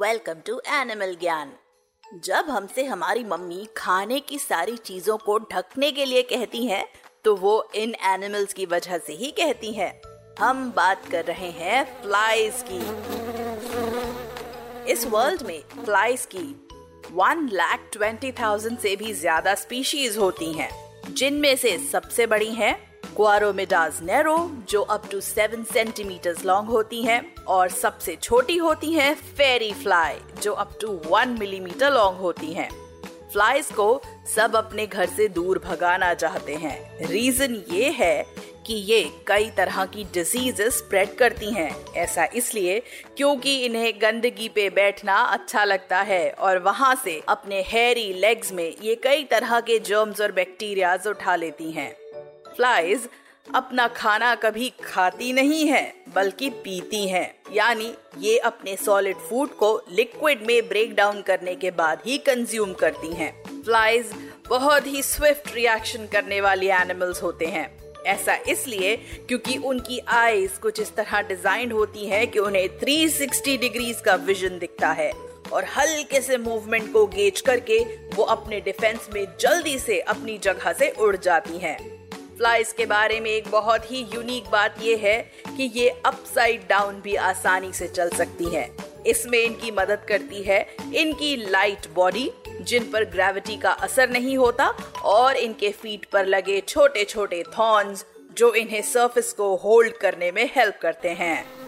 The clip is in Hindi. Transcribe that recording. Welcome to animal Gyan. जब हमसे हमारी मम्मी खाने की सारी चीजों को ढकने के लिए कहती हैं, तो वो इन एनिमल्स की वजह से ही कहती हैं। हम बात कर रहे हैं फ्लाइज की। इस वर्ल्ड में फ्लाइज की 120,000 से भी ज्यादा स्पीशीज होती हैं, जिनमें से सबसे बड़ी हैं क्वारोमिडाज नेरो, जो अप टू 7 सेंटीमीटर्स लॉन्ग होती हैं, और सबसे छोटी होती हैं फेरी फ्लाई, जो अप टू 1 मिलीमीटर लॉन्ग होती हैं। फ्लाइज को सब अपने घर से दूर भगाना चाहते हैं। रीजन ये है कि ये कई तरह की डिजीजेस स्प्रेड करती हैं। ऐसा इसलिए क्योंकि इन्हें गंदगी पे बैठना अच्छा लगता है और वहाँ से अपने हेयरी लेग्स में ये कई तरह के जर्म्स और बैक्टीरियाज उठा लेती हैं। फ्लाइज अपना खाना कभी खाती नहीं है, बल्कि पीती हैं। यानी ये अपने सॉलिड फूड को लिक्विड में ब्रेक डाउन करने के बाद ही कंज्यूम करती हैं। फ्लाइज बहुत ही स्विफ्ट रिएक्शन करने वाले एनिमल्स होते हैं। ऐसा इसलिए क्योंकि उनकी आईज कुछ इस तरह डिजाइन होती हैं कि उन्हें 360 डिग्रीज का विजन दिखता है और हल्के से मूवमेंट को गेज करके वो अपने डिफेंस में जल्दी से अपनी जगह से उड़ जाती हैं। फ्लाइज के बारे में एक बहुत ही यूनिक बात यह है कि ये अपसाइड डाउन भी आसानी से चल सकती हैं। इसमें इनकी मदद करती है इनकी लाइट बॉडी, जिन पर ग्रेविटी का असर नहीं होता, और इनके फीट पर लगे छोटे छोटे थॉर्न्स, जो इन्हें सरफेस को होल्ड करने में हेल्प करते हैं।